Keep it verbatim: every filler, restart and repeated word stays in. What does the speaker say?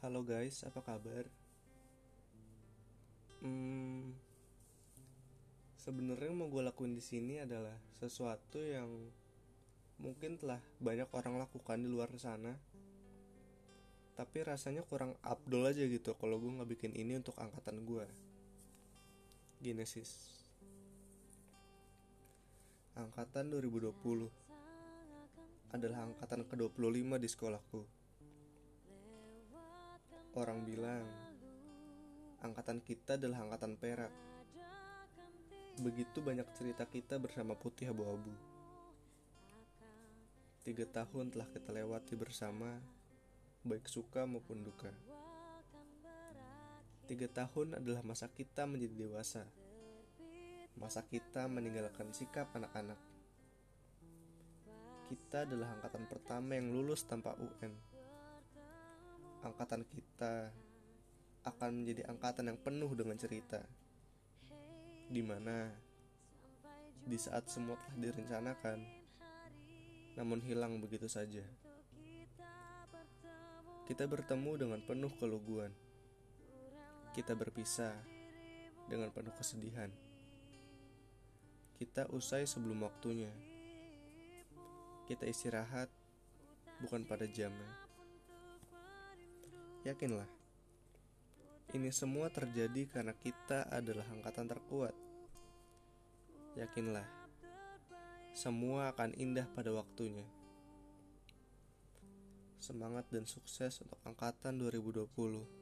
Halo guys, apa kabar? Hmm, sebenarnya yang mau gue lakuin di sini adalah sesuatu yang mungkin telah banyak orang lakukan di luar sana, tapi rasanya kurang abdol aja gitu kalau gue nggak bikin ini untuk angkatan gue. Genesis, angkatan dua ribu dua puluh adalah angkatan kedua puluh lima di sekolahku. Orang bilang, angkatan kita adalah angkatan perak. Begitu banyak cerita kita bersama putih abu-abu. Tiga tahun telah kita lewati bersama, baik suka maupun duka. Tiga tahun adalah masa kita menjadi dewasa. Masa kita meninggalkan sikap anak-anak. Kita adalah angkatan pertama yang lulus tanpa U N. Angkatan kita akan menjadi angkatan yang penuh dengan cerita, di mana di saat semua telah direncanakan, namun hilang begitu saja. Kita bertemu dengan penuh keluguan. Kita berpisah dengan penuh kesedihan. Kita usai sebelum waktunya. Kita istirahat bukan pada jamnya. Yakinlah, ini semua terjadi karena kita adalah angkatan terkuat. Yakinlah, semua akan indah pada waktunya. Semangat dan sukses untuk angkatan dua ribu dua puluh.